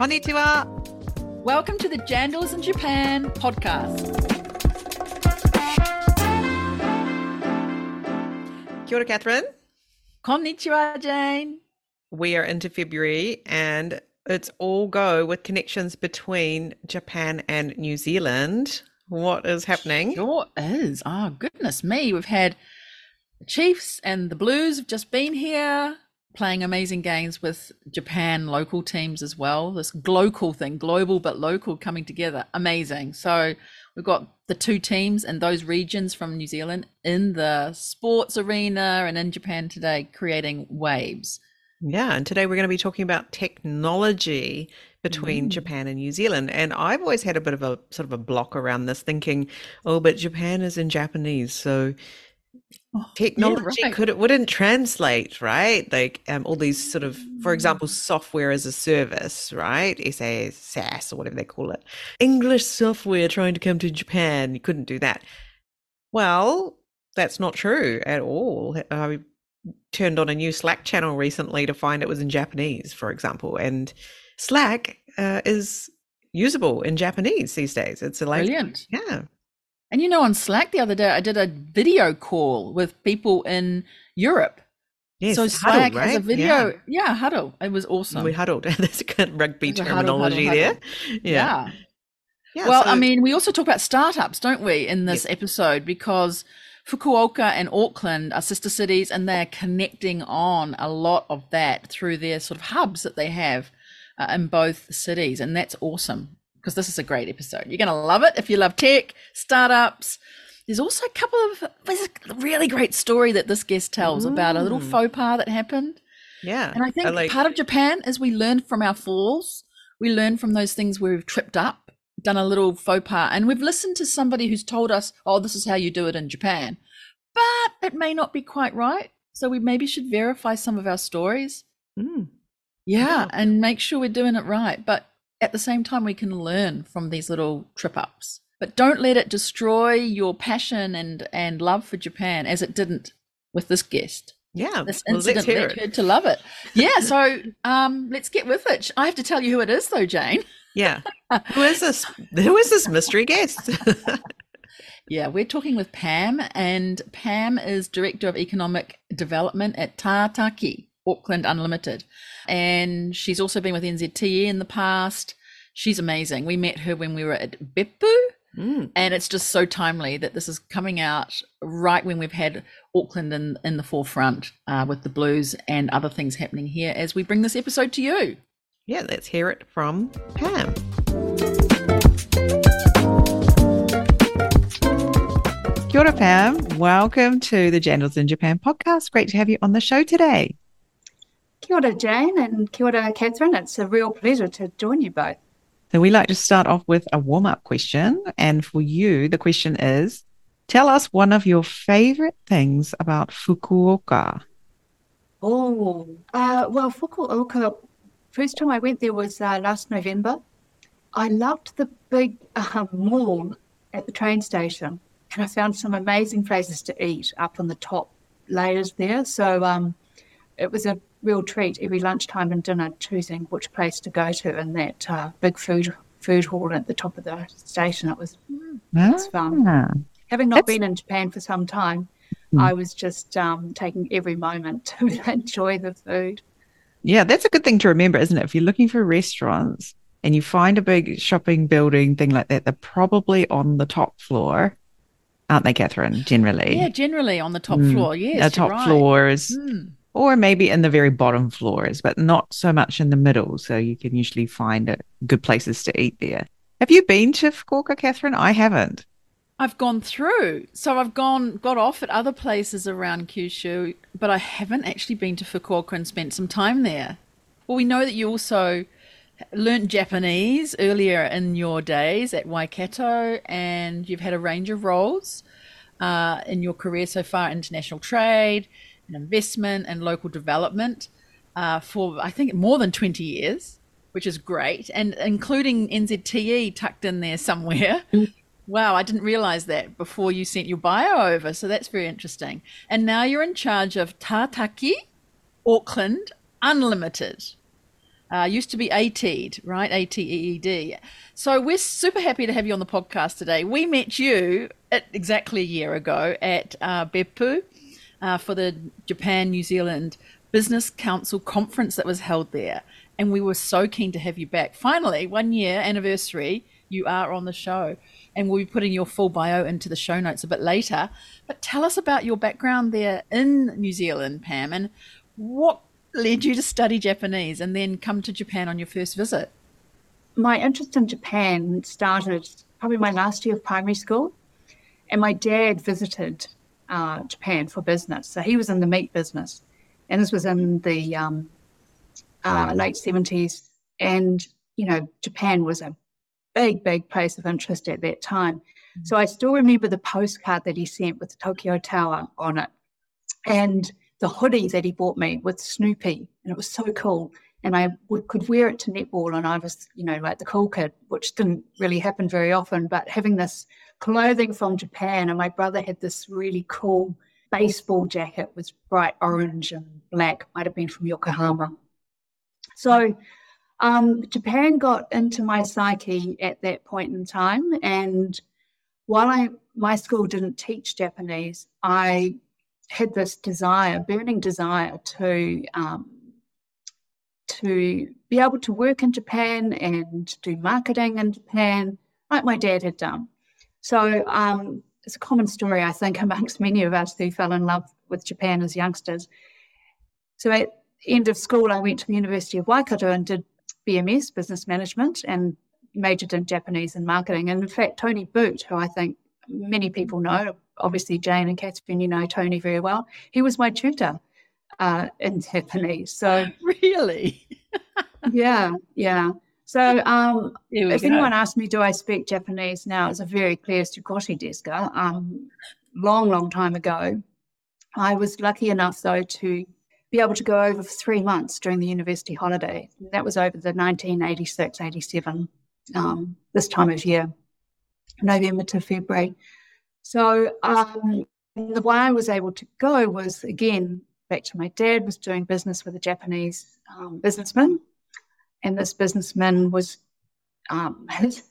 Konnichiwa. Welcome to the Jandals in Japan podcast. Kia ora, Catherine. Konnichiwa, Jane. We are into February and it's all go with connections between Japan and New Zealand. What is happening? Sure is. Oh, goodness me. We've had the Chiefs and the Blues have just been here playing amazing games with Japan local teams as well. This global thing, global but local coming together. Amazing. So we've got the two teams and those regions from New Zealand in the sports arena and in Japan today creating waves. Yeah, and today we're going to be talking about technology between Japan and New Zealand. And I've always had a bit of a sort of a block around this, thinking, oh, but Japan is in Japanese, so technology wouldn't translate, right? Like all these sort of, for example, software as a service, right? SaaS or whatever they call it. English software trying to come to Japan, you couldn't do that. Well, that's not true at all. I turned on a new Slack channel recently to find it was in Japanese, for example, and Slack is usable in Japanese these days. It's like, brilliant. Yeah. And you know, on Slack the other day, I did a video call with people in Europe. Yes, so Slack has a video. Yeah, huddle. It was awesome. We huddled. That's a good rugby terminology huddle. Yeah. Yeah. Well, so, I mean, we also talk about startups, don't we, in this episode, because Fukuoka and Auckland are sister cities and they're connecting on a lot of that through their sort of hubs that they have in both cities, and that's awesome because this is a great episode. You're going to love it if you love tech, startups. There's also there's a really great story that this guest tells about a little faux pas that happened. Yeah. And I think part of Japan is we learn from our falls. We learn from those things where we've tripped up, done a little faux pas, and we've listened to somebody who's told us, oh, this is how you do it in Japan, but it may not be quite right, so we maybe should verify some of our stories and make sure we're doing it right, but at the same time we can learn from these little trip ups, but don't let it destroy your passion and love for Japan, as it didn't with this guest. Yeah, this incident led her to love it. Yeah. So let's get with it. I have to tell you who it is though, Jane. Yeah. Who is this mystery guest? Yeah, we're talking with Pam, and Pam is Director of Economic Development at Tātaki Auckland Unlimited, and she's also been with NZTE in the past. She's amazing. We met her when we were at Beppu, and it's just so timely that this is coming out right when we've had Auckland in the forefront with the Blues and other things happening here as we bring this episode to you. Yeah, let's hear it from Pam. Kia ora, Pam. Welcome to the Jandals in Japan podcast. Great to have you on the show today. Kia ora, Jane, and kia ora, Catherine. It's a real pleasure to join you both. So we like to start off with a warm-up question. And for you, the question is, tell us one of your favourite things about Fukuoka. Oh, well, Fukuoka, first time I went there was last November. I loved the big mall at the train station, and I found some amazing places to eat up on the top layers there. So it was a real treat every lunchtime and dinner choosing which place to go to in that big food hall at the top of the station. It was fun. Having been in Japan for some time, I was just taking every moment to enjoy the food. Yeah, that's a good thing to remember, isn't it? If you're looking for restaurants and you find a big shopping building, thing like that, they're probably on the top floor, aren't they, Catherine, generally? Yeah, generally on the top floor, yes. The top floors, or maybe in the very bottom floors, but not so much in the middle. So you can usually find good places to eat there. Have you been to Fukuoka, Catherine? I haven't. I've gone through. So I've got off at other places around Kyushu, but I haven't actually been to Fukuoka and spent some time there. Well, we know that you also learnt Japanese earlier in your days at Waikato, and you've had a range of roles in your career so far, international trade and investment and local development for, I think, more than 20 years, which is great, and including NZTE tucked in there somewhere. Wow, I didn't realize that before you sent your bio over. So that's very interesting. And now you're in charge of Tātaki Auckland Unlimited. Used to be ATEED, right? ATEED. So we're super happy to have you on the podcast today. We met you exactly a year ago at Beppu for the Japan New Zealand Business Council conference that was held there. And we were so keen to have you back. Finally, 1 year anniversary, you are on the show. And we'll be putting your full bio into the show notes a bit later. But tell us about your background there in New Zealand, Pam, and what led you to study Japanese and then come to Japan on your first visit? My interest in Japan started probably my last year of primary school, and my dad visited Japan for business. So he was in the meat business, and this was in the late 70s. And, you know, Japan was a big, big place of interest at that time. Mm-hmm. So I still remember the postcard that he sent with the Tokyo Tower on it, and the hoodie that he bought me with Snoopy, and it was so cool. And I could wear it to netball, and I was, you know, like the cool kid, which didn't really happen very often, but having this clothing from Japan. And my brother had this really cool baseball jacket with bright orange and black, might have been from Yokohama. So Japan got into my psyche at that point in time. And while my school didn't teach Japanese, I had this desire, burning desire to be able to work in Japan and do marketing in Japan, like my dad had done. So it's a common story, I think, amongst many of us who fell in love with Japan as youngsters. So at the end of school, I went to the University of Waikato and did BMS, business management, and majored in Japanese and marketing. And in fact, Tony Booth, who I think many people know, obviously Jane and Catherine, you know Tony very well, he was my tutor in Japanese. So really? yeah. So if anyone asks me, do I speak Japanese now, it's a very clear Tsukoshi Deska. Long time ago. I was lucky enough, though, to be able to go over for 3 months during the university holiday. That was over the 1986-87, this time of year, November to February. So the way I was able to go was, again, back to my dad was doing business with a Japanese businessman, and this businessman was, his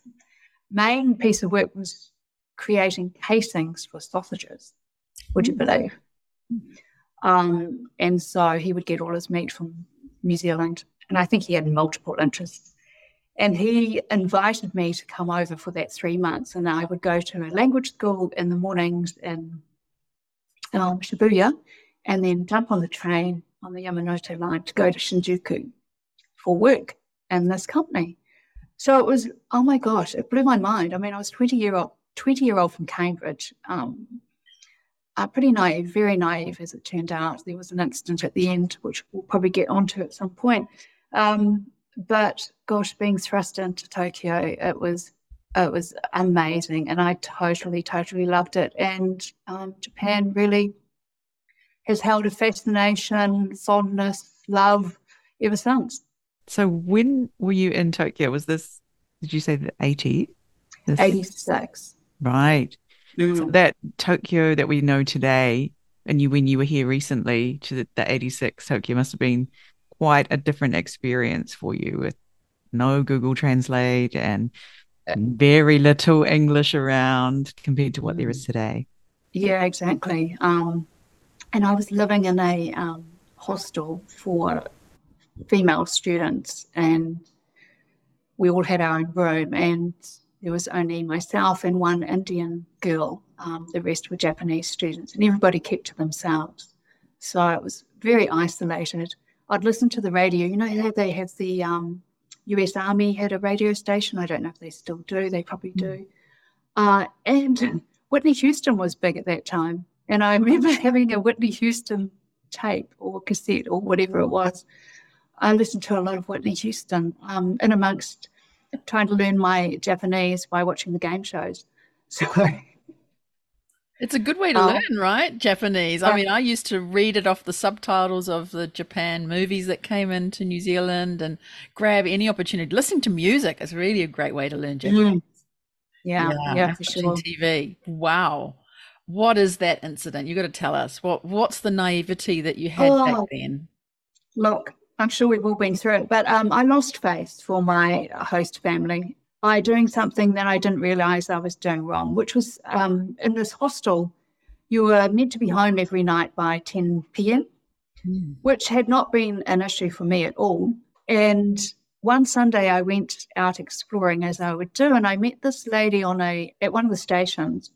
main piece of work was creating casings for sausages, would you believe? And so he would get all his meat from New Zealand, and I think he had multiple interests. And he invited me to come over for that 3 months, and I would go to a language school in the mornings in Shibuya, and then jump on the train on the Yamanote line to go to Shinjuku for work in this company. So it was, oh my gosh, it blew my mind. I mean, I was 20-year-old from Cambridge, pretty naive, very naive as it turned out. There was an incident at the end, which we'll probably get onto at some point. But gosh, being thrust into Tokyo, it was amazing, and I totally loved it. And Japan really has held a fascination, fondness, love ever since. So when were you in Tokyo? Was this, did you say the 80? 86. Right. Mm. So that Tokyo that we know today, and you when you were here recently to the 86 Tokyo must have been quite a different experience for you, with no Google Translate and very little English around compared to what there is today. Yeah, exactly. And I was living in a hostel for female students, and we all had our own room, and there was only myself and one Indian girl. The rest were Japanese students, and everybody kept to themselves. So it was very isolated. I'd listen to the radio. You know how they have the US Army had a radio station? I don't know if they still do. They probably do. And Whitney Houston was big at that time. And I remember having a Whitney Houston tape or cassette or whatever it was. I listened to a lot of Whitney Houston in amongst trying to learn my Japanese by watching the game shows. So it's a good way to learn, right? Japanese. I mean, I used to read it off the subtitles of the Japan movies that came into New Zealand and grab any opportunity. Listening to music is really a great way to learn Japanese. Yeah, for sure. TV. Wow. What is that incident? You've got to tell us. What's the naivety that you had back then? Look, I'm sure we've all been through it, but I lost faith for my host family by doing something that I didn't realise I was doing wrong, which was in this hostel, you were meant to be home every night by 10 p.m, which had not been an issue for me at all. And one Sunday I went out exploring as I would do, and I met this lady at one of the stations,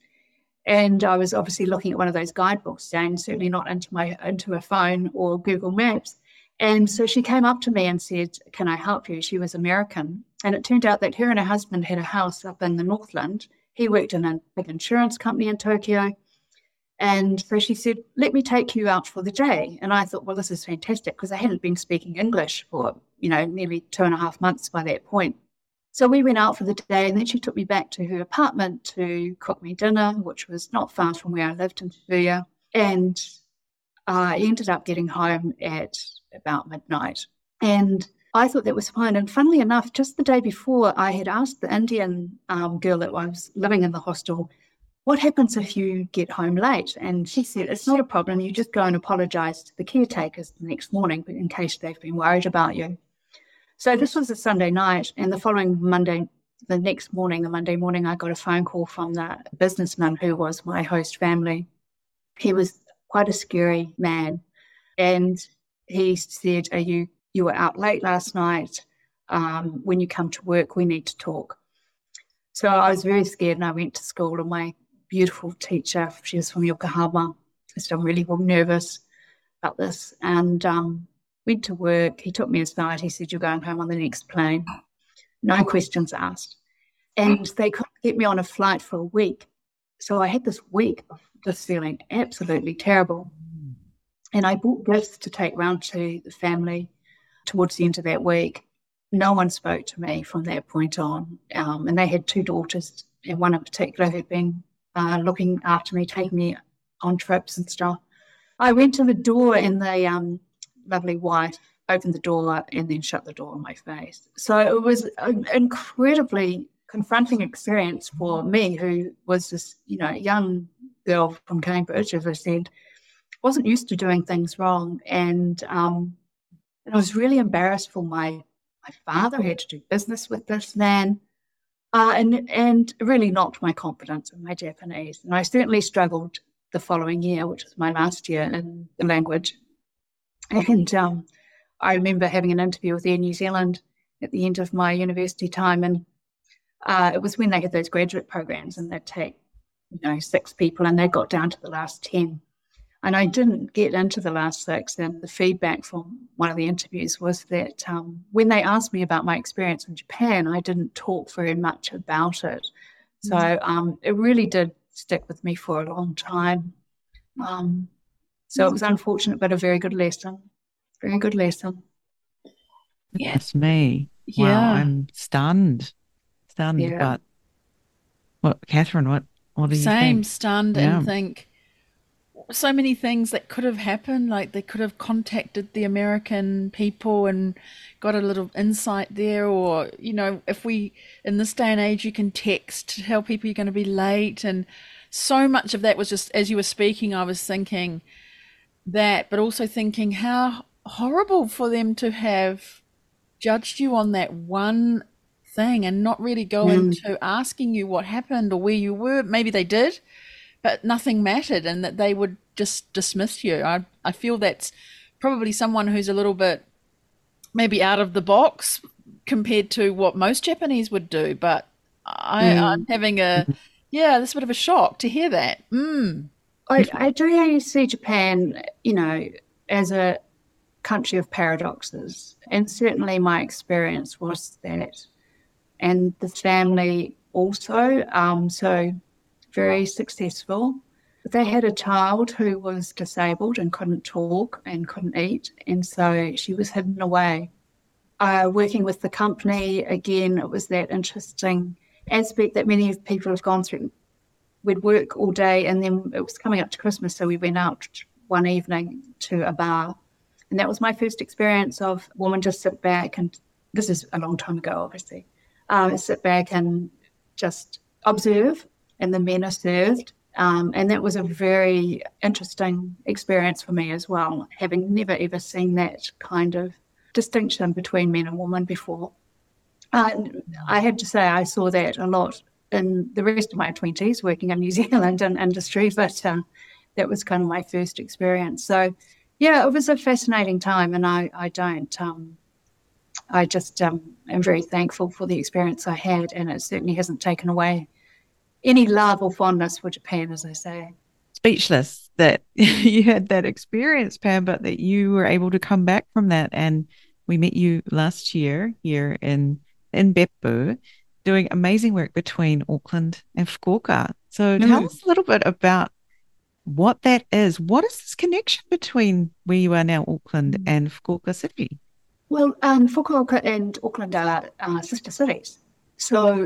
and I was obviously looking at one of those guidebooks, Jane, certainly not into a phone or Google Maps. And so she came up to me and said, "Can I help you?" She was American. And it turned out that her and her husband had a house up in the Northland. He worked in a big insurance company in Tokyo. And so she said, "Let me take you out for the day." And I thought, well, this is fantastic, because I hadn't been speaking English for, nearly 2.5 months by that point. So we went out for the day, and then she took me back to her apartment to cook me dinner, which was not far from where I lived in Tokyo. And I ended up getting home at about midnight. And I thought that was fine. And funnily enough, just the day before, I had asked the Indian girl that was living in the hostel, "What happens if you get home late?" And she said, "It's not a problem. You just go and apologise to the caretakers the next morning in case they've been worried about you." So this was a Sunday night, and the Monday morning, I got a phone call from the businessman who was my host family. He was quite a scary man. And he said, "You were out late last night. When you come to work, we need to talk." So I was very scared, and I went to school, and my beautiful teacher, she was from Yokohama, so I'm really nervous about this, and went to work. He took me aside. He said, "You're going home on the next plane. No questions asked." And they couldn't get me on a flight for a week. So I had this week of just feeling absolutely terrible. And I bought gifts to take round to the family towards the end of that week. No one spoke to me from that point on. And they had two daughters, and one in particular who'd been looking after me, taking me on trips and stuff. I went to the door, and the lovely wife opened the door and then shut the door in my face. So it was an incredibly confronting experience for me, who was this, young girl from Cambridge, as I said, wasn't used to doing things wrong, and I was really embarrassed for my father, who had to do business with this man, and really knocked my confidence in my Japanese. And I certainly struggled the following year, which was my last year in the language. And I remember having an interview with Air New Zealand at the end of my university time, and it was when they had those graduate programs, and they'd take 6 people, and they got down to the last 10. And I didn't get into the last 6, and the feedback from one of the interviews was that when they asked me about my experience in Japan, I didn't talk very much about it. So it really did stick with me for a long time. So it was unfortunate, but a very good lesson. Very good lesson. Yes, me. Yeah. Wow, I'm stunned. Stunned, yeah. But Catherine, what do you think? Same, stunned, yeah. And think, so many things that could have happened, like they could have contacted the American people and got a little insight there, or if we in this day and age you can text to tell people you're going to be late, and so much of that was just, as you were speaking, I was thinking that, but also thinking how horrible for them to have judged you on that one thing and not really go into asking you what happened or where you were. Maybe they did, but nothing mattered, and that they would just dismiss you. I feel that's probably someone who's a little bit maybe out of the box compared to what most Japanese would do, but I'm having this is a bit of a shock to hear that. I do see Japan, as a country of paradoxes, and certainly my experience was that, and the family also, so very successful. They had a child who was disabled and couldn't talk and couldn't eat, and so she was hidden away. Working with the company, again, it was that interesting aspect that many people have gone through. We'd work all day, and then it was coming up to Christmas, so we went out one evening to a bar, and that was my first experience of a woman just sit back, and this is a long time ago, obviously, sit back and just observe, and the men are served. And that was a very interesting experience for me as well, having never, ever seen that kind of distinction between men and women before. I had to say I saw that a lot in the rest of my 20s working in New Zealand in industry, but that was kind of my first experience. So, yeah, it was a fascinating time, and I am very thankful for the experience I had, and it certainly hasn't taken away any love or fondness for Japan, as I say. Speechless that you had that experience, Pam, but that you were able to come back from that. And we met you last year here in Beppu, doing amazing work between Auckland and Fukuoka. So tell us a little bit about what that is. What is this connection between where you are now, Auckland, and Fukuoka City? Well, Fukuoka and Auckland are sister cities. So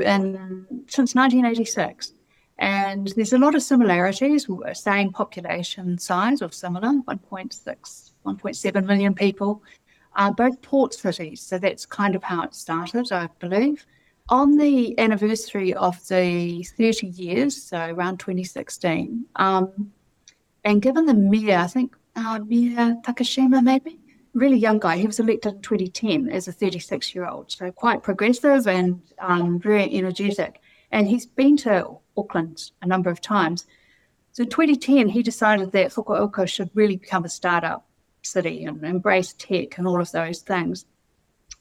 since 1986, and there's a lot of similarities, same population size or similar, 1.6, 1.7 million people, both port cities. So that's kind of how it started, I believe. On the anniversary of the 30 years, so around 2016, and given the mayor, I think Mayor Takashima maybe, really young guy, he was elected in 2010 as a 36-year-old, so quite progressive and very energetic. And he's been to Auckland a number of times. So in 2010, he decided that Fukuoka should really become a startup city and embrace tech and all of those things.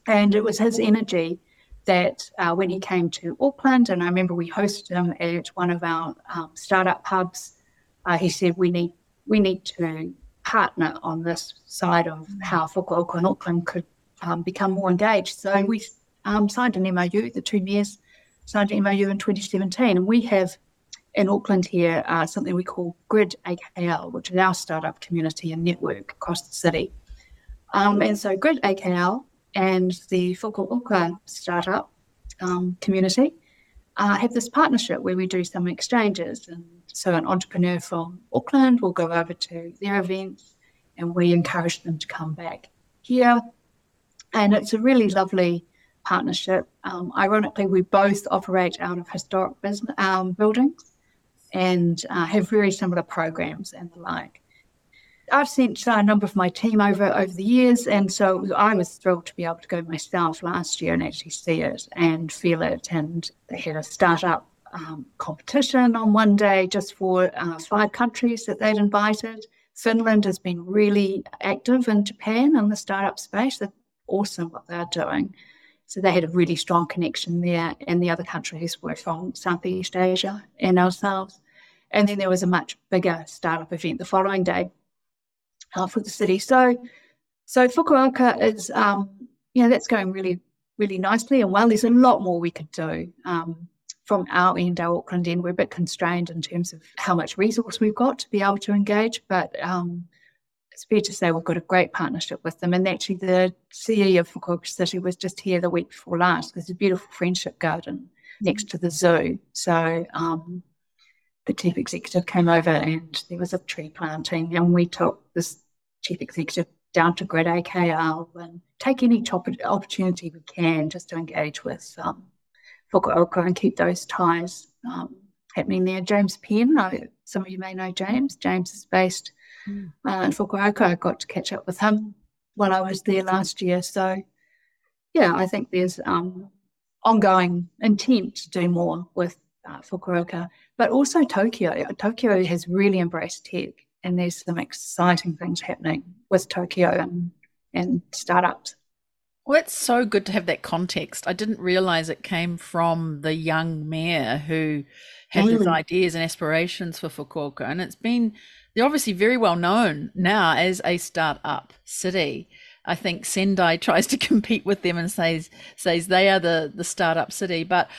And it was his energy that when he came to Auckland, and I remember we hosted him at one of our startup hubs, he said, we need to partner on this side of how Fukuoka and Auckland could become more engaged. So we signed an MOU, the two mayors signed an MOU in 2017, and we have in Auckland here something we call Grid AKL, which is our startup community and network across the city. And so Grid AKL and the Fukuoka startup community have this partnership where we do some exchanges. And so an entrepreneur from Auckland will go over to their events and we encourage them to come back here. And it's a really lovely partnership. Ironically, we both operate out of historic business, buildings and have very similar programs and the like. I've sent a number of my team over the years, and so I was thrilled to be able to go myself last year and actually see it and feel it. And they had a startup competition on one day just for 5 countries that they'd invited. Finland has been really active in Japan in the startup space. They're awesome what they're doing. So they had a really strong connection there, and the other countries were from Southeast Asia and ourselves. And then there was a much bigger startup event the following day for the city. So Fukuoka is, that's going really, really nicely and well. There's a lot more we could do from our end, our Auckland end. We're a bit constrained in terms of how much resource we've got to be able to engage, but it's fair to say we've got a great partnership with them. And actually the CEO of Fukuoka City was just here the week before last. There's a beautiful friendship garden next to the zoo. So the chief executive came over and there was a tree planting, and we took this chief executive down to Grid AKL and take any opportunity we can just to engage with Fukuoka and keep those ties happening there. James Penn, some of you may know James. James is based in Fukuoka. I got to catch up with him while I was there last year. So, yeah, I think there's ongoing intent to do more with Fukuoka, but also Tokyo. Tokyo has really embraced tech, and there's some exciting things happening with Tokyo and startups. Well, it's so good to have that context. I didn't realise it came from the young mayor who had these ideas and aspirations for Fukuoka, and it's been, they're obviously very well known now as a startup city. I think Sendai tries to compete with them and says they are the startup city, but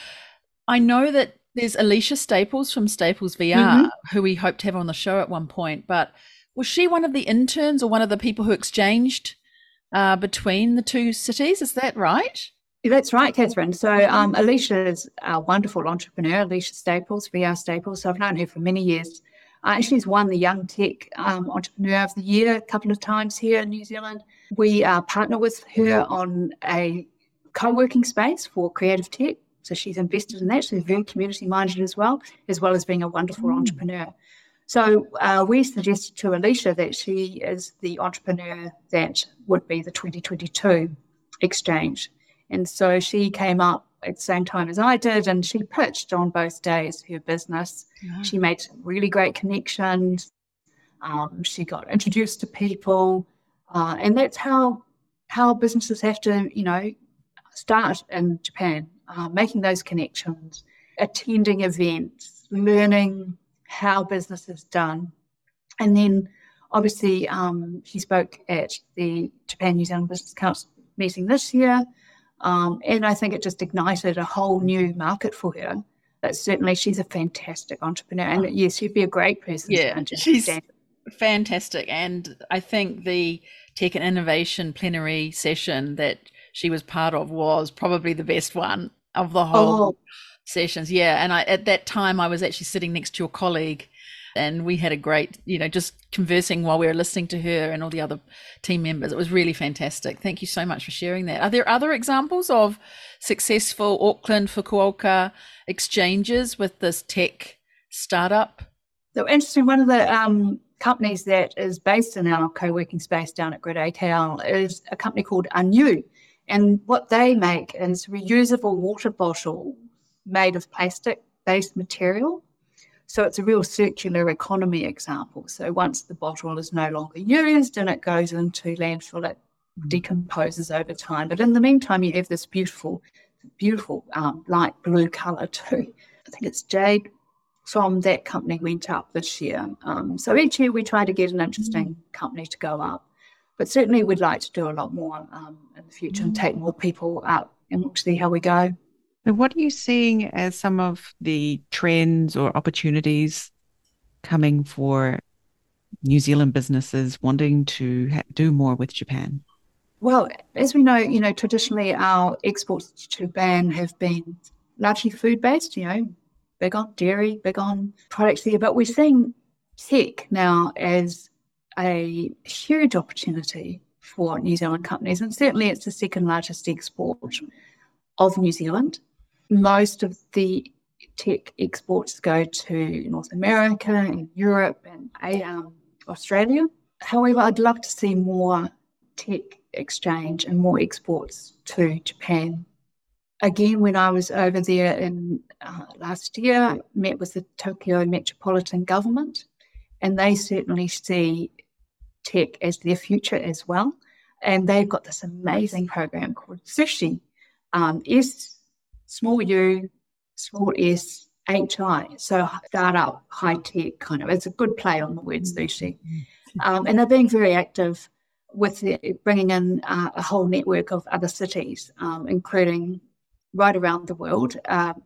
I know that there's Alicia Staples from Staples VR, who we hoped to have on the show at one point, but was she one of the interns or one of the people who exchanged between the two cities? Is that right? Yeah, that's right, Catherine. So Alicia is a wonderful entrepreneur, Alicia Staples, VR Staples. So I've known her for many years. She's won the Young Tech Entrepreneur of the Year a couple of times here in New Zealand. We partner with her on a co-working space for creative tech. So she's invested in that. She's very community-minded as well as being a wonderful entrepreneur. So we suggested to Alicia that she is the entrepreneur that would be the 2022 exchange. And so she came up at the same time as I did, and she pitched on both days her business. Yeah. She made really great connections. She got introduced to people. And that's how businesses have to, you know, start in Japan, making those connections, attending events, learning how business is done. And then, obviously, she spoke at the Japan New Zealand Business Council meeting this year. And I think it just ignited a whole new market for her. But certainly she's a fantastic entrepreneur. And, yes, she'd be a great person. Yeah, she's fantastic. And I think the Tech and Innovation plenary session that she was part of was probably the best one of the whole sessions. Yeah, and I, at that time I was actually sitting next to your colleague, and we had a great, you know, just conversing while we were listening to her and all the other team members. It was really fantastic. Thank you so much for sharing that. Are there other examples of successful Auckland, Fukuoka exchanges with this tech startup? So interesting, one of the companies that is based in our co-working space down at Grid AKL is a company called Anew. And what they make is reusable water bottle made of plastic-based material. So it's a real circular economy example. So once the bottle is no longer used and it goes into landfill, it decomposes over time. But in the meantime, you have this beautiful, beautiful light blue colour too. I think it's jade from that company went up this year. So each year we try to get an interesting company to go up. But certainly we'd like to do a lot more in the future and take more people up and see how we go. What are you seeing as some of the trends or opportunities coming for New Zealand businesses wanting to do more with Japan? Well, as we know, you know, traditionally our exports to Japan have been largely food-based, you know, big on dairy, big on products there. But we're seeing tech now as a huge opportunity for New Zealand companies. And certainly it's the second largest export of New Zealand. Most of the tech exports go to North America and Europe and Australia. However, I'd love to see more tech exchange and more exports to Japan. Again, when I was over there in last year, I met with the Tokyo Metropolitan Government, and they certainly see tech as their future as well. And they've got this amazing program called Sushi. S, small u, small s, hi. So startup, high tech kind of. It's a good play on the word sushi. And they're being very active with bringing in a whole network of other cities, including right around the world.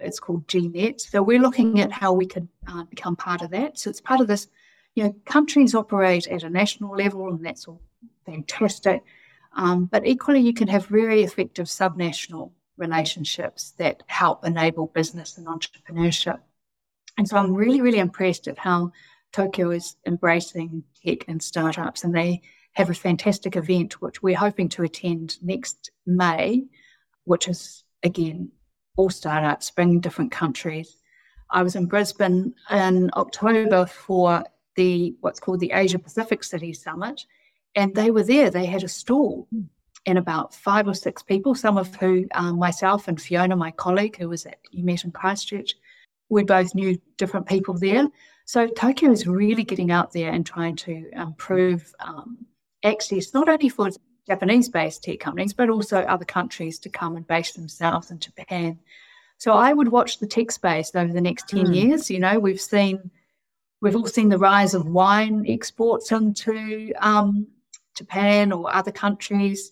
It's called GNET. So we're looking at how we could become part of that. So it's part of this, you know, countries operate at a national level, and that's all fantastic. But equally, you can have very effective subnational relationships that help enable business and entrepreneurship. And so I'm really, really impressed at how Tokyo is embracing tech and startups. And they have a fantastic event, which we're hoping to attend next May, which is, again, all startups, bringing different countries. I was in Brisbane in October for the what's called the Asia Pacific City Summit. And they were there. They had a stall and about 5 or 6 people, some of who, myself and Fiona, my colleague, who was at, you met in Christchurch, we both knew different people there. So Tokyo is really getting out there and trying to improve access, not only for Japanese-based tech companies, but also other countries to come and base themselves in Japan. So I would watch the tech space over the next 10 years. You know, we've all seen the rise of wine exports into Japan or other countries,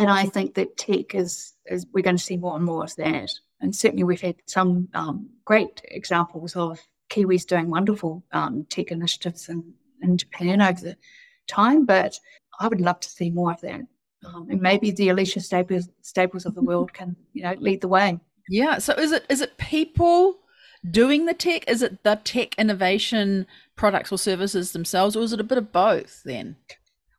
and I think that tech is we're going to see more and more of that. And certainly we've had some great examples of Kiwis doing wonderful tech initiatives in Japan over the time, but I would love to see more of that, and maybe the Alicia Staples of the world can, you know, lead the way. Yeah, so is it people doing the tech? Is it the tech innovation products or services themselves, or is it a bit of both then?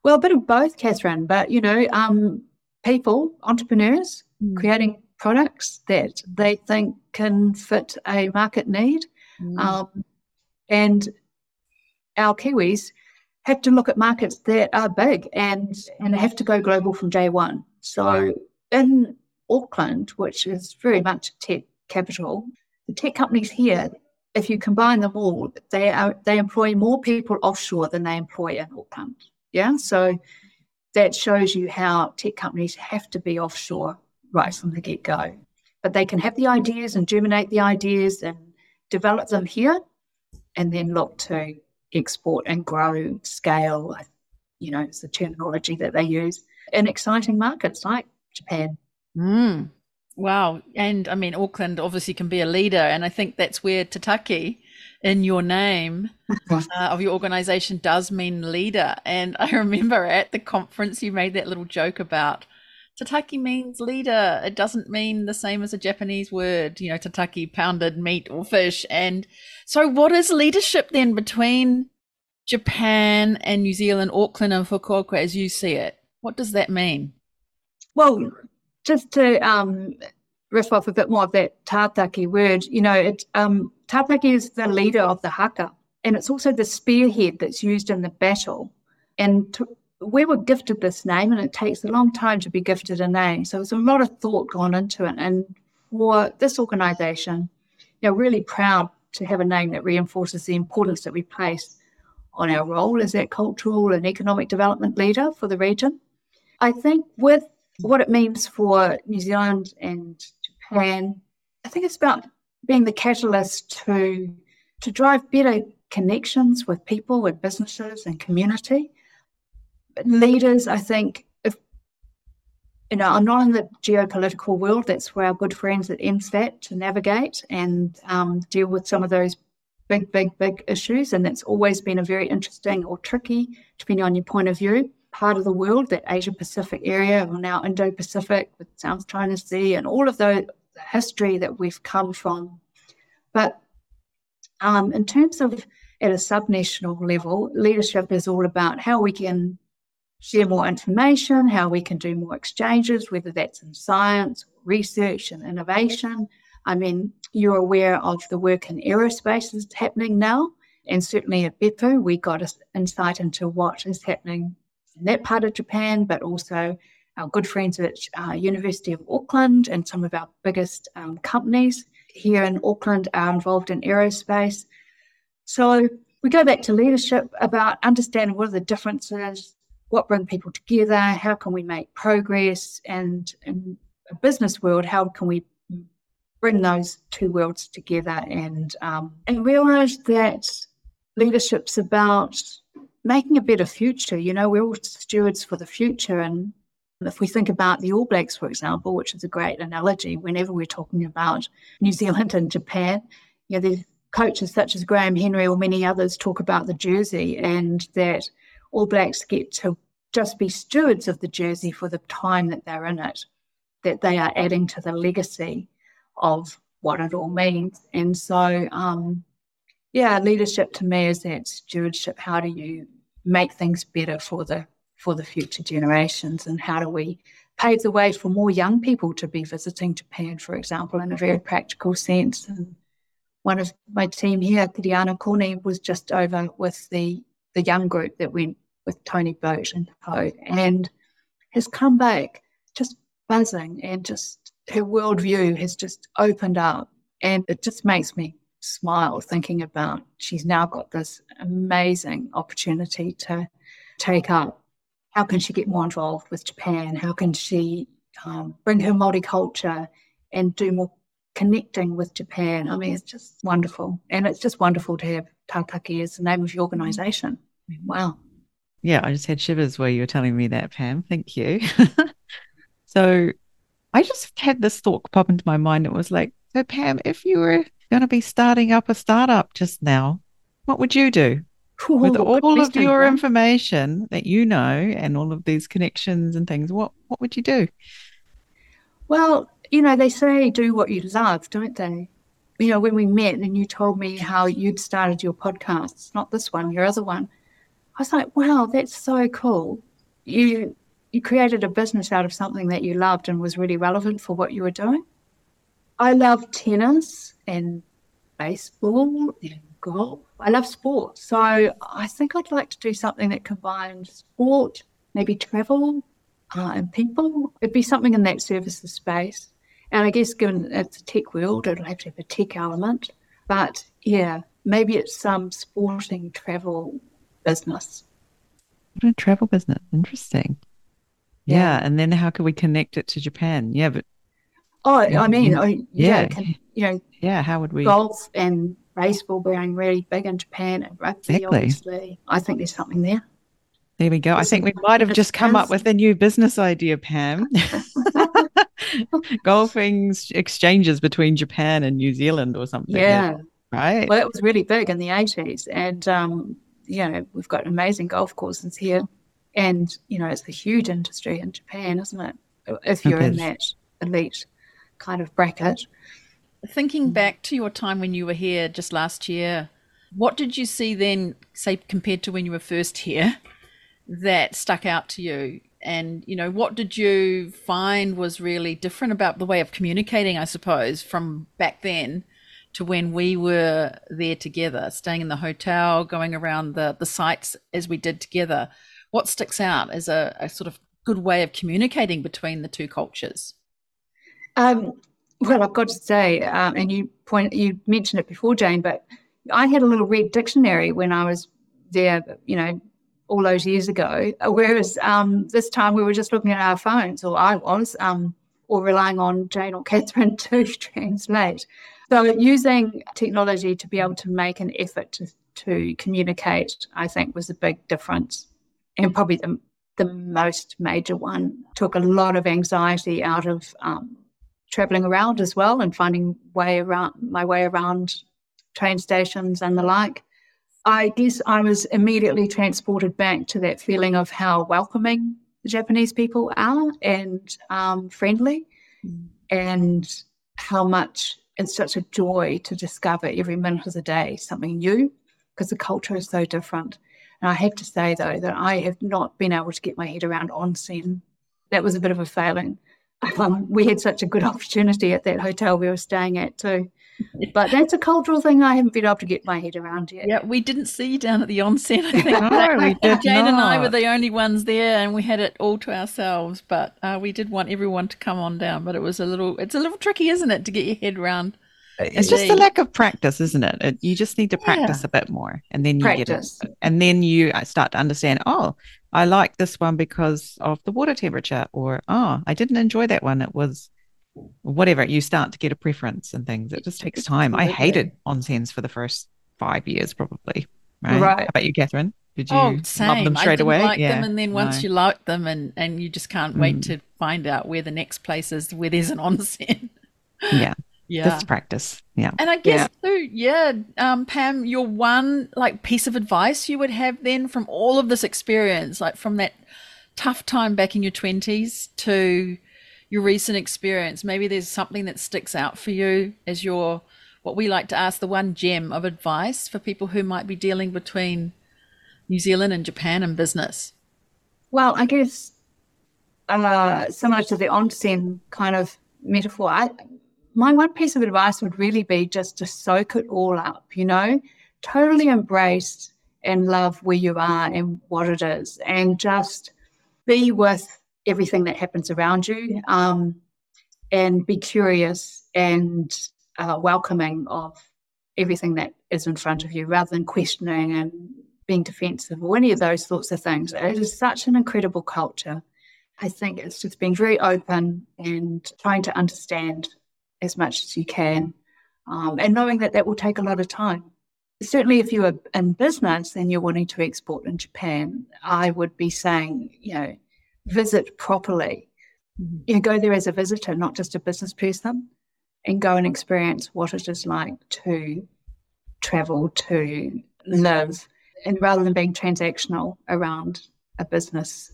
Well, a bit of both, Catherine, but, you know, people, entrepreneurs, creating products that they think can fit a market need. And our Kiwis have to look at markets that are big and have to go global from day one. So in Auckland, which is very much tech capital, the tech companies here, if you combine them all, they employ more people offshore than they employ in Auckland. Yeah, so that shows you how tech companies have to be offshore right from the get-go. But they can have the ideas and germinate the ideas and develop them here and then look to export and grow, scale, you know, it's the terminology that they use, in exciting markets like Japan. Mm. Wow. And I mean, Auckland obviously can be a leader. And I think that's where Tātaki in your name of your organisation does mean leader. And I remember at the conference, you made that little joke about Tātaki means leader. It doesn't mean the same as a Japanese word, you know, Tātaki pounded meat or fish. And so what is leadership then between Japan and New Zealand, Auckland and Fukuoka as you see it? What does that mean? Well, just to riff off a bit more of that Tātaki word, you know, Tātaki is the leader of the haka, and it's also the spearhead that's used in the battle. And we were gifted this name, and it takes a long time to be gifted a name. So there's a lot of thought gone into it. And for this organisation, you know, really proud to have a name that reinforces the importance that we place on our role as that cultural and economic development leader for the region. I think with what it means for New Zealand and Japan, I think it's about being the catalyst to drive better connections with people, with businesses and community. Leaders, I think, if you know, are not in the geopolitical world. That's where our good friends at MFAT to navigate and deal with some of those big issues. And that's always been a very interesting or tricky, depending on your point of view, part of the world, that Asia-Pacific area, or now Indo-Pacific with South China Sea and all of those, the history that we've come from. But in terms of at a subnational level, leadership is all about how we can share more information, how we can do more exchanges, whether that's in science, research and innovation. I mean, you're aware of the work in aerospace that's happening now, and certainly at BEPU we got an insight into what is happening in that part of Japan, but also our good friends at University of Auckland and some of our biggest companies here in Auckland are involved in aerospace. So we go back to leadership about understanding what are the differences, what bring people together, how can we make progress, and in a business world, how can we bring those two worlds together and realise that leadership's about making a better future. You know, we're all stewards for the future, and if we think about the All Blacks, for example, which is a great analogy whenever we're talking about New Zealand and Japan, you know, the coaches such as Graham Henry or many others talk about the jersey, and that All Blacks get to just be stewards of the jersey for the time that they're in it, that they are adding to the legacy of what it all means. And so leadership to me is that stewardship. How do you make things better for the future generations, and how do we pave the way for more young people to be visiting Japan, for example, in a very practical sense? And one of my team here, Kiriana Kone, was just over with the young group that went with Tony Booth and co, and has come back just buzzing, and just her worldview has just opened up, and it just makes me smile thinking about she's now got this amazing opportunity to take up. How can she get more involved with Japan? How can she bring her Māori culture and do more connecting with Japan? I mean, it's just wonderful. And it's just wonderful to have Tātaki as the name of your organisation. I mean, wow. Yeah, I just had shivers while you were telling me that, Pam. Thank you. So I just had this thought pop into my mind. It was like, so Pam, if you were going to be starting up a startup just now, what would you do? Cool. With all of your information that you know and all of these connections and things, what would you do? Well, you know, they say do what you love, don't they? You know, when we met and you told me how you'd started your podcast, not this one, your other one, I was like, wow, that's so cool. You created a business out of something that you loved and was really relevant for what you were doing. I love tennis and baseball and goal. I love sport. So I think I'd like to do something that combines sport, maybe travel and people. It'd be something in that services space. And I guess given it's a tech world, it'll have to have a tech element. But yeah, maybe it's some sporting travel business. What a travel business. Interesting. Yeah. And then how could we connect it to Japan? Yeah, but. Oh, I mean, how would we? Golf and baseball being really big in Japan and rugby, obviously. I think there's something there. There we go. I think we might have just come up with a new business idea, Pam. Golfing exchanges between Japan and New Zealand or something. Yeah. Right. Well, it was really big in the 80s. And, we've got amazing golf courses here. And, it's a huge industry in Japan, isn't it? If you're in that elite kind of bracket. Thinking back to your time when you were here just last year, what did you see then, say, compared to when you were first here that stuck out to you? And, what did you find was really different about the way of communicating, I suppose, from back then to when we were there together, staying in the hotel, going around the sites as we did together? What sticks out as a sort of good way of communicating between the two cultures? Well, I've got to say, and you mentioned it before, Jane, but I had a little red dictionary when I was there, all those years ago, whereas this time we were just looking at our phones, or I was, or relying on Jane or Catherine to translate. So using technology to be able to make an effort to communicate, I think, was a big difference, and probably the most major one. Took a lot of anxiety out of travelling around as well, and finding my way around train stations and the like. I guess I was immediately transported back to that feeling of how welcoming the Japanese people are, and friendly, and how much it's such a joy to discover every minute of the day something new, because the culture is so different. And I have to say, though, that I have not been able to get my head around onsen. That was a bit of a failing. We had such a good opportunity at that hotel we were staying at too. But that's a cultural thing I haven't been able to get my head around yet. Yeah, we didn't see you down at the onsen, I think. No, we did. Jane and I were the only ones there, and we had it all to ourselves. But we did want everyone to come on down. But it's a little tricky, isn't it, to get your head around? It's just a lack of practice, isn't it? You just need to practice a bit more, and then you get it. And then you start to understand, oh, I like this one because of the water temperature, or, oh, I didn't enjoy that one. It was whatever. You start to get a preference and things. It just takes time. I hated onsens for the first 5 years, probably. Right. How about you, Catherine? Did you love them straight away? I didn't like them, and then once you like them, and you just can't wait to find out where the next place is where there's an onsen. Yeah. Yeah. Just practice. Yeah. And I guess Pam, your one piece of advice you would have then from all of this experience, from that tough time back in your 20s to your recent experience, maybe there's something that sticks out for you as your, what we like to ask, the one gem of advice for people who might be dealing between New Zealand and Japan in business. Well, I guess similar to the onsen kind of metaphor, my one piece of advice would really be just to soak it all up, totally embrace and love where you are and what it is, and just be with everything that happens around you, and be curious and welcoming of everything that is in front of you, rather than questioning and being defensive or any of those sorts of things. It is such an incredible culture. I think it's just being very open and trying to understand as much as you can, and knowing that will take a lot of time. Certainly if you are in business and you're wanting to export in Japan, I would be saying, visit properly. You go there as a visitor, not just a business person, and go and experience what it is like to travel, to live, and rather than being transactional around a business.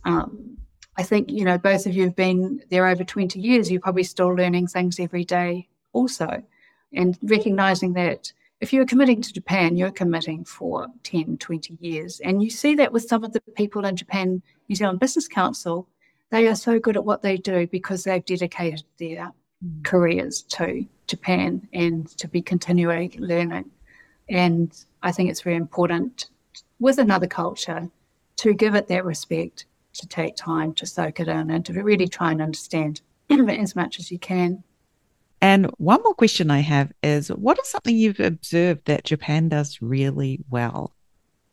I think, both of you have been there over 20 years. You're probably still learning things every day also, and recognising that if you're committing to Japan, you're committing for 10, 20 years. And you see that with some of the people in Japan, New Zealand Business Council. They are so good at what they do because they've dedicated their careers to Japan and to be continually learning. And I think it's very important with another culture to give it that respect, to take time to soak it in and to really try and understand as much as you can. And one more question I have is, what is something you've observed that Japan does really well?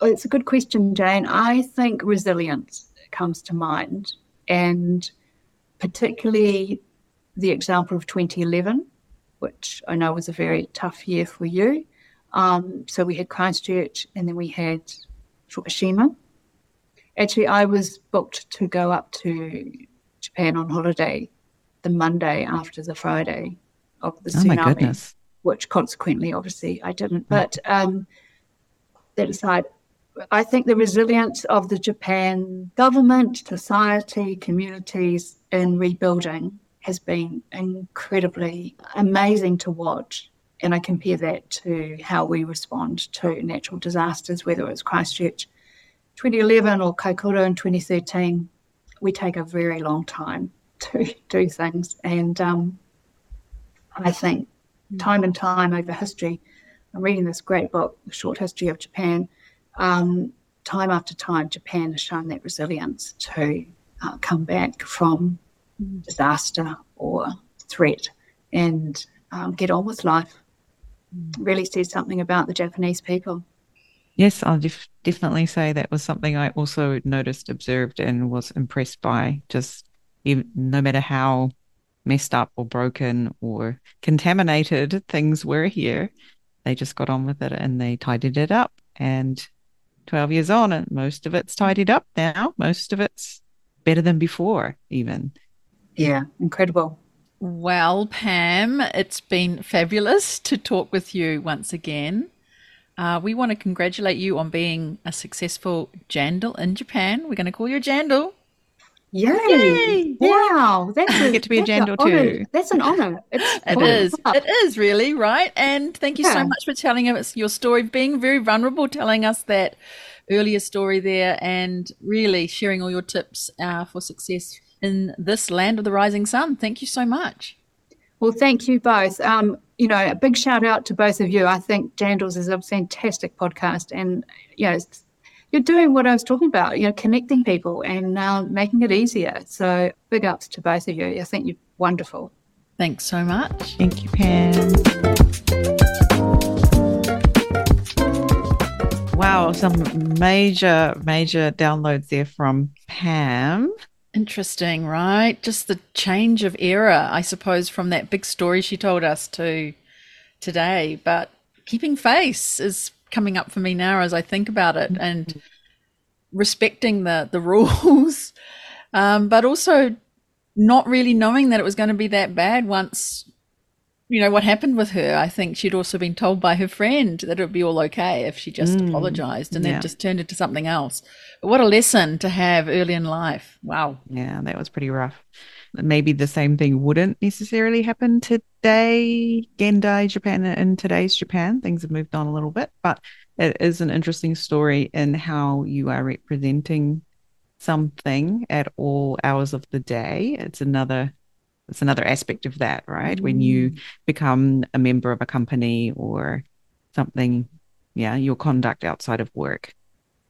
It's a good question, Jane. I think resilience comes to mind, and particularly the example of 2011, which I know was a very tough year for you. So we had Christchurch and then we had Fukushima. Actually, I was booked to go up to Japan on holiday the Monday after the Friday of the tsunami, which consequently, obviously, I didn't. But that aside, I think the resilience of the Japan government, society, communities in rebuilding has been incredibly amazing to watch. And I compare that to how we respond to natural disasters, whether it's Christchurch 2011 or Kaikoura in 2013. We take a very long time to do things. And I think time and time over history, I'm reading this great book, The Short History of Japan. Time after time, Japan has shown that resilience to come back from disaster or threat and get on with life. Really says something about the Japanese people. Yes, I'll definitely say that was something I also noticed, observed, and was impressed by. Just even, no matter how messed up or broken or contaminated things were here, they just got on with it and they tidied it up. And 12 years on, and most of it's tidied up now. Most of it's better than before, even. Yeah, incredible. Well, Pam, it's been fabulous to talk with you once again. We want to congratulate you on being a successful Jandal in Japan. We're going to call you a Jandal. Yay! Wow, that's a, get to be a Jandal too. That's an honour. It is really, right? And thank you so much for telling us your story, being very vulnerable, telling us that earlier story there, and really sharing all your tips for success in this land of the rising sun. Thank you so much. Well, thank you both. You know, a big shout out to both of you. I think Jandals is a fantastic podcast, and you know, you're doing what I was talking about, you know, connecting people and making it easier. So big ups to both of you. I think you're wonderful. Thanks so much. Thank you, Pam. Wow, some major downloads there from Pam. Interesting, right? Just the change of era, I suppose, from that big story she told us to today. But keeping face is coming up for me now as I think about it, and respecting the rules, but also not really knowing that it was going to be that bad once, you know, what happened with her. I think she'd also been told by her friend that it would be all okay if she just apologized, and then just turned into something else. But what a lesson to have early in life. Wow. Yeah, that was pretty rough. Maybe the same thing wouldn't necessarily happen today. Gendai, Japan, in today's Japan, things have moved on a little bit, but it is an interesting story in how you are representing something at all hours of the day. It's another aspect of that, right? When you become a member of a company or something, your conduct outside of work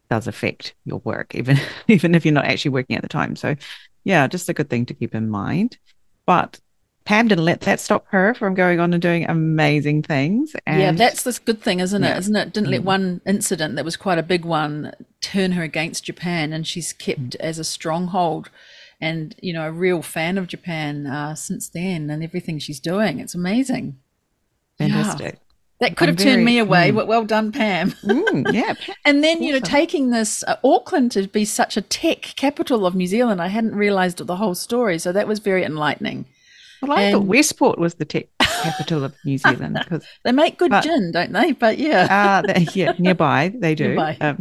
does affect your work, even if you're not actually working at the time. So yeah, just a good thing to keep in mind. But Pam didn't let that stop her from going on and doing amazing things. And yeah, that's this good thing, isn't it? Didn't let one incident that was quite a big one turn her against Japan, and she's kept as a stronghold and, you know, a real fan of Japan since then, and everything she's doing. It's amazing. Fantastic. Yeah. That could have turned me away. Well done, Pam. Pam. And then, you know, taking this Auckland to be such a tech capital of New Zealand, I hadn't realised the whole story. So that was very enlightening. Well, I thought Westport was the tech capital of New Zealand. They make good gin, don't they? But nearby they do. Nearby.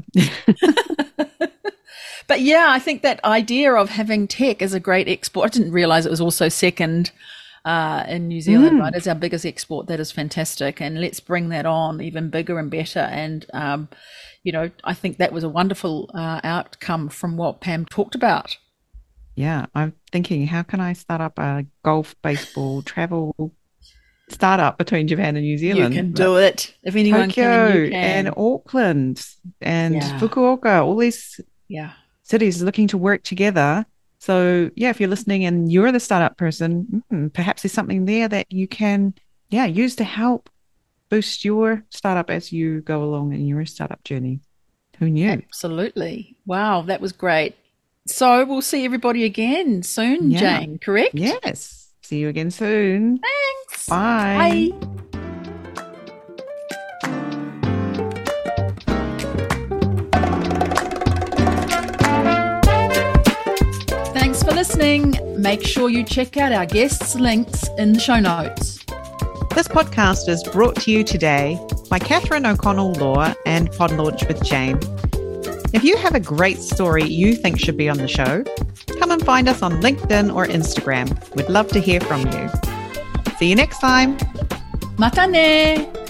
But yeah, I think that idea of having tech as a great export, I didn't realise it was also second in New Zealand, right? It's our biggest export. That is fantastic, and let's bring that on even bigger and better. And you know, I think that was a wonderful outcome from what Pam talked about. Yeah, I'm thinking, how can I start up a golf, baseball, travel startup between Japan and New Zealand. You can do it. If anyone Tokyo can, you can. And Auckland and Fukuoka, all these cities looking to work together. So, yeah, if you're listening and you're the startup person, perhaps there's something there that you can, use to help boost your startup as you go along in your startup journey. Who knew? Absolutely. Wow, that was great. So we'll see everybody again soon, Jane, correct? Yes. See you again soon. Thanks. Bye. Bye. Listening, make sure you check out our guests' links in the show notes. This podcast is brought to you today by Catherine O'Connell Law and Pod Launch with Jane. If you have a great story you think should be on the show, come and find us on LinkedIn or Instagram. We'd love to hear from you. See you next time. Mata ne.